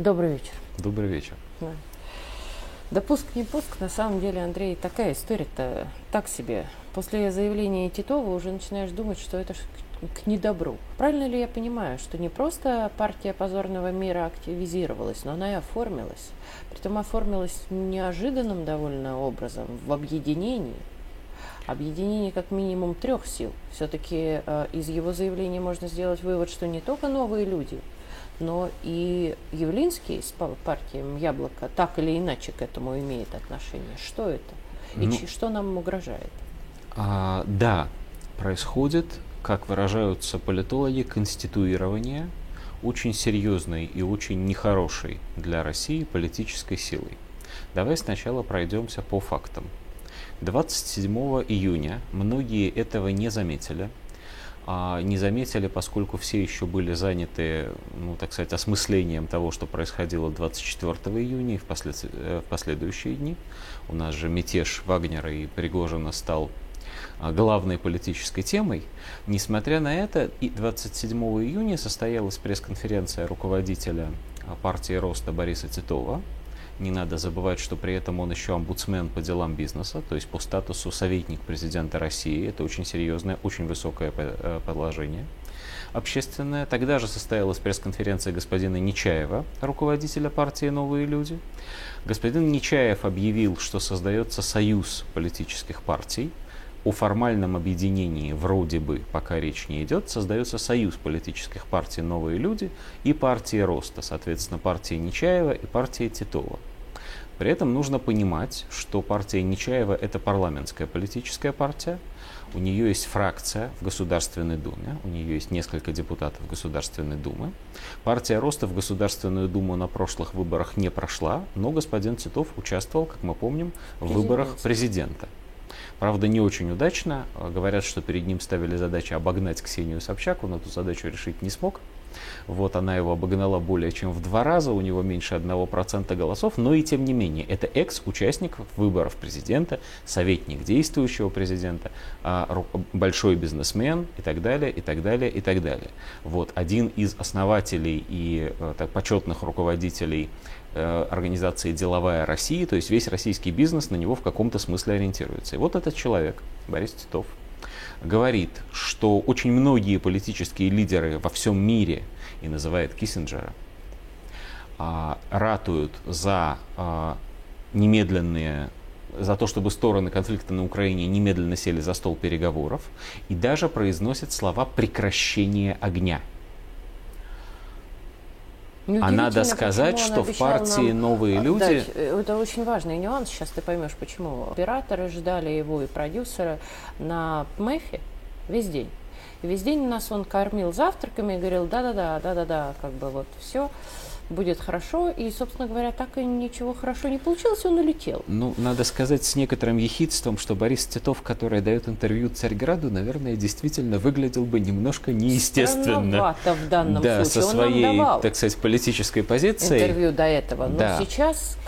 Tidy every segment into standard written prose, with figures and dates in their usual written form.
Добрый вечер. Добрый вечер. Да. Да пуск не пуск, на самом деле, Андрей, такая история-то так себе. После заявления Титова уже начинаешь думать, что это к недобру. Правильно ли я понимаю, что не просто партия позорного мира активизировалась, но она и оформилась. Притом оформилась неожиданным довольно образом в объединении. Объединение как минимум трех сил. Все-таки из его заявления можно сделать вывод, что не только новые люди, но и Явлинский с партией «Яблоко» так или иначе к этому имеет отношение. Что это? И что нам угрожает? Да, происходит, как выражаются политологи, конституирование очень серьезной и очень нехорошей для России политической силы. Давай сначала пройдемся по фактам. 27 июня многие этого не заметили. Не заметили, поскольку все еще были заняты, так сказать, осмыслением того, что происходило 24 июня и в последующие дни. У нас же мятеж Вагнера и Пригожина стал главной политической темой. Несмотря на это, 27 июня состоялась пресс-конференция руководителя партии Роста Бориса Титова. Не надо забывать, что при этом он еще омбудсмен по делам бизнеса, то есть по статусу советник президента России. Это очень серьезное, очень высокое положение общественное. Тогда же состоялась пресс-конференция господина Нечаева, руководителя партии «Новые люди». Господин Нечаев объявил, что создается союз политических партий. О формальном объединении вроде бы пока речь не идет, создается союз политических партий «Новые люди» и партии Роста, соответственно, партии Нечаева и партии Титова. При этом нужно понимать, что партия Нечаева – это парламентская политическая партия, у нее есть фракция в Государственной Думе, у нее есть несколько депутатов Государственной Думы. Партия Роста в Государственную Думу на прошлых выборах не прошла, но господин Титов участвовал, как мы помним, в выборах президента. Правда, не очень удачно. Говорят, что перед ним ставили задачу обогнать Ксению Собчак. Он эту задачу решить не смог. Вот она его обогнала более чем в 2 раза. У него меньше 1% голосов. Но и тем не менее, это экс-участник выборов президента, советник действующего президента, большой бизнесмен и так далее, и так далее, и так далее. Вот один из основателей и почетных руководителей организации «Деловая Россия», то есть весь российский бизнес на него в каком-то смысле ориентируется. И вот этот человек, Борис Титов, говорит, что очень многие политические лидеры во всем мире, и называет Киссинджера, ратуют за немедленные, за то, чтобы стороны конфликта на Украине немедленно сели за стол переговоров, и даже произносят слова «прекращение огня». А надо сказать, что в партии «Новые люди»... Это очень важный нюанс, сейчас ты поймешь, почему. Операторы ждали его и продюсеры на ПМЭФе весь день. И весь день нас он кормил завтраками и говорил, да-да-да, как бы вот все будет хорошо. И, собственно говоря, так и ничего хорошо не получилось, он улетел. Надо сказать с некоторым ехидством, что Борис Титов, который дает интервью «Царьграду», наверное, действительно выглядел бы немножко неестественно. Странновато в данном случае. Со своей, так сказать, политической позицией. Интервью до этого. Да. Но сейчас,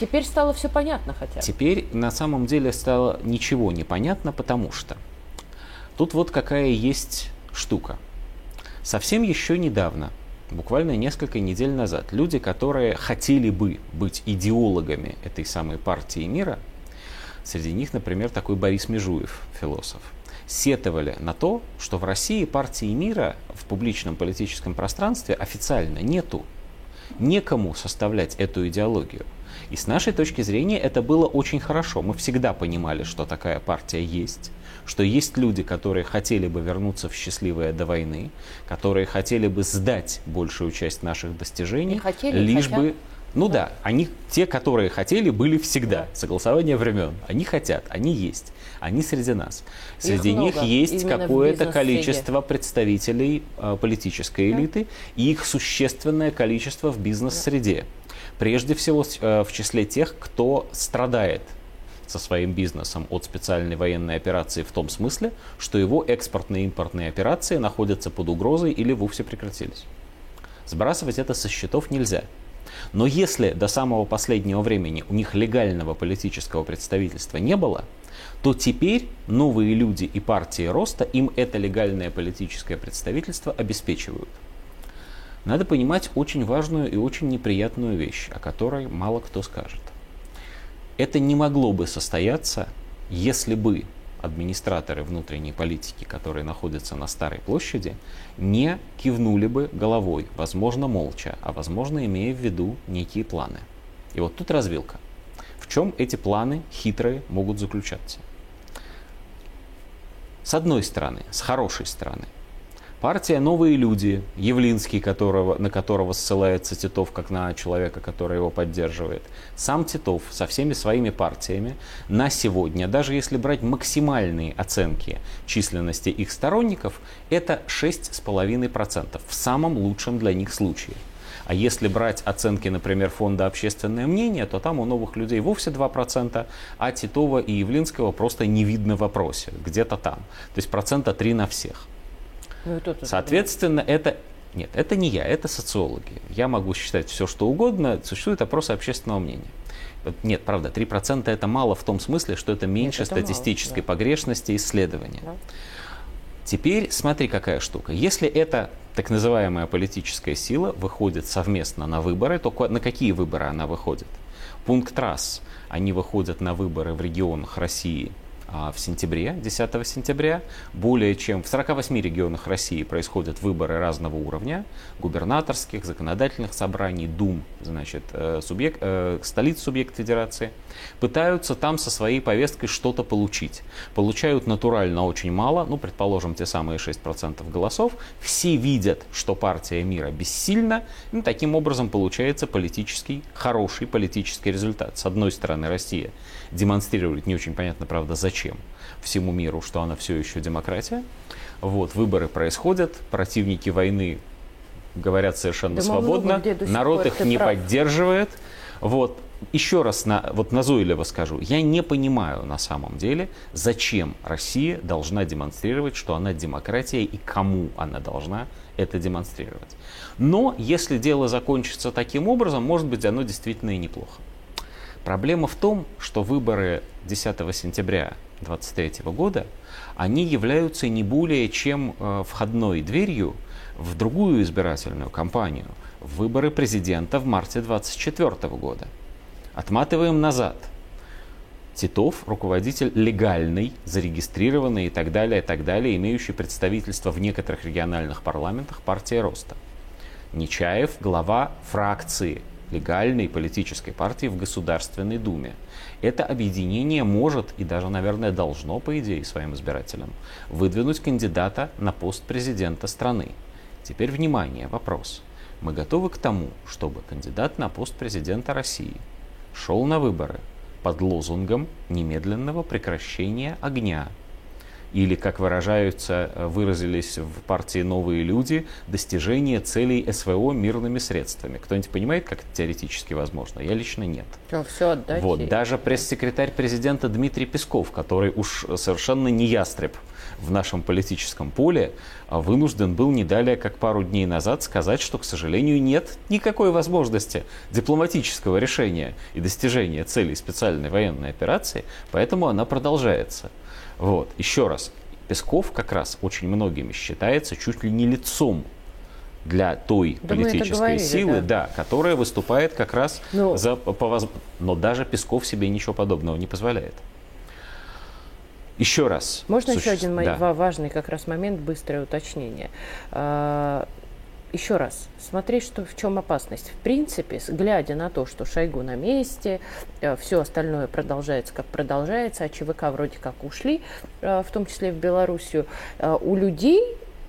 теперь стало все понятно хотя бы. Теперь, на самом деле, стало ничего не понятно, потому что тут вот какая есть штука. Совсем еще недавно, буквально несколько недель назад, люди, которые хотели бы быть идеологами этой самой партии мира, среди них, например, такой Борис Межуев, философ, сетовали на то, что в России партии мира в публичном политическом пространстве официально нету, некому составлять эту идеологию. И с нашей точки зрения это было очень хорошо. Мы всегда понимали, что такая партия есть, что есть люди, которые хотели бы вернуться в счастливое до войны, которые хотели бы сдать большую часть наших достижений, они, те, которые хотели, были всегда. Согласование времен. Они хотят, они есть, они среди нас. Среди них есть какое-то количество представителей политической элиты и их существенное количество в бизнес-среде. Прежде всего в числе тех, кто страдает со своим бизнесом от специальной военной операции в том смысле, что его экспортные и импортные операции находятся под угрозой или вовсе прекратились. Сбрасывать это со счетов нельзя. Но если до самого последнего времени у них легального политического представительства не было, то теперь новые люди и партии Роста им это легальное политическое представительство обеспечивают. надо понимать очень важную и очень неприятную вещь, о которой мало кто скажет. Это не могло бы состояться, если бы администраторы внутренней политики, которые находятся на Старой площади, не кивнули бы головой, возможно, молча, а возможно, имея в виду некие планы. И вот тут развилка. В чем эти планы хитрые могут заключаться? С одной стороны, с хорошей стороны, партия «Новые люди», Явлинский, на которого ссылается Титов как на человека, который его поддерживает, сам Титов со всеми своими партиями на сегодня, даже если брать максимальные оценки численности их сторонников, это 6,5% в самом лучшем для них случае. А если брать оценки, например, фонда «Общественное мнение», то там у новых людей вовсе 2%, а Титова и Явлинского просто не видно в опросе, где-то там. То есть 3% на всех. Соответственно, это... Нет, это не я, это социологи. Я могу считать все, что угодно. Существует опросы общественного мнения. Нет, правда, 3% это мало в том смысле, что это меньше статистической погрешности исследования. Да. Теперь смотри, какая штука. Если эта так называемая политическая сила выходит совместно на выборы, то на какие выборы она выходит? Пункт раз. Они выходят на выборы в регионах России в сентябре, 10 сентября. Более чем в 48 регионах России происходят выборы разного уровня. Губернаторских, законодательных собраний, дум, значит, столиц субъект федерации. Пытаются там со своей повесткой что-то получить. Получают натурально очень мало, ну, предположим, те самые 6% голосов. Все видят, что партия мира бессильна. И таким образом получается политический, хороший политический результат. С одной стороны, Россия демонстрирует, не очень понятно, правда, зачем всему миру, что она все еще демократия. Вот, выборы происходят, противники войны говорят совершенно свободно, народ их не поддерживает. Вот. Еще раз назойливо скажу, я не понимаю на самом деле, зачем Россия должна демонстрировать, что она демократия и кому она должна это демонстрировать. Но если дело закончится таким образом, может быть, оно действительно и неплохо. Проблема в том, что выборы 10 сентября 2023 года, они являются не более чем входной дверью в другую избирательную кампанию, в выборы президента в марте 2024 года. Отматываем назад. Титов, руководитель легальный, зарегистрированный и так далее, имеющий представительство в некоторых региональных парламентах партии Роста. Нечаев, глава фракции легальной политической партии в Государственной Думе. Это объединение может и даже, наверное, должно, по идее, своим избирателям выдвинуть кандидата на пост президента страны. Теперь, внимание, вопрос. Мы готовы к тому, чтобы кандидат на пост президента России шел на выборы под лозунгом немедленного прекращения огня? Или, как выразились в партии «Новые люди», достижение целей СВО мирными средствами. Кто-нибудь понимает, как это теоретически возможно? Я лично нет. Все отдайте. Вот, даже пресс-секретарь президента Дмитрий Песков, который уж совершенно не ястреб в нашем политическом поле, вынужден был не далее, как пару дней назад, сказать, что, к сожалению, нет никакой возможности дипломатического решения и достижения целей специальной военной операции, поэтому она продолжается. Вот. Еще раз, Песков как раз очень многими считается чуть ли не лицом для той политической силы, да, которая выступает как раз Но даже Песков себе ничего подобного не позволяет. Еще раз. Можно еще один важный как раз момент, быстрое уточнение? Еще раз, смотри, в чем опасность. В принципе, глядя на то, что Шойгу на месте, все остальное продолжается, как продолжается, а ЧВК вроде как ушли, в том числе в Белоруссию, у людей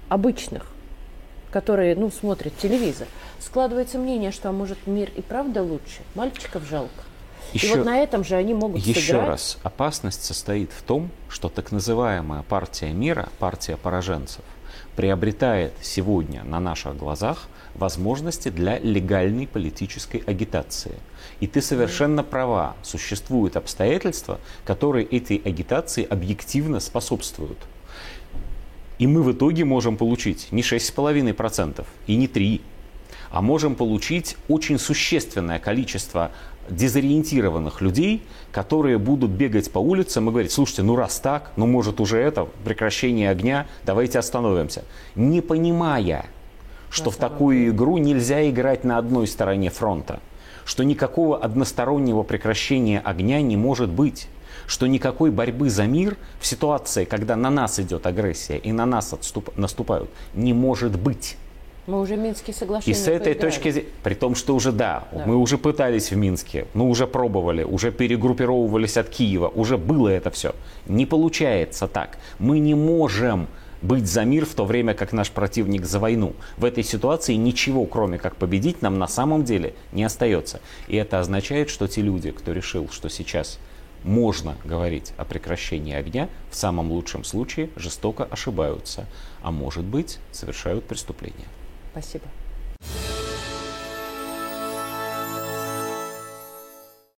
обычных, которые смотрят телевизор, складывается мнение, что, может, мир и правда лучше, мальчиков жалко. И вот на этом же они могут сыграть. Еще раз, опасность состоит в том, что так называемая партия мира, партия пораженцев, приобретает сегодня на наших глазах возможности для легальной политической агитации. И ты совершенно права, существуют обстоятельства, которые этой агитации объективно способствуют. И мы в итоге можем получить не 6,5% и не 3%, а можем получить очень существенное количество дезориентированных людей, которые будут бегать по улицам и говорить: слушайте, раз так, может уже это, прекращение огня, давайте остановимся. Не понимая, что в такую игру нельзя играть на одной стороне фронта, что никакого одностороннего прекращения огня не может быть, что никакой борьбы за мир в ситуации, когда на нас идет агрессия и на нас наступают, не может быть. Мы уже Минские соглашения поиграли. И с этой точки зрения, при том, что уже мы уже пытались в Минске, мы уже пробовали, уже перегруппировывались от Киева, уже было это все. Не получается так. Мы не можем быть за мир в то время, как наш противник за войну. В этой ситуации ничего, кроме как победить, нам на самом деле не остается. И это означает, что те люди, кто решил, что сейчас можно говорить о прекращении огня, в самом лучшем случае жестоко ошибаются, а может быть, совершают преступление. Спасибо.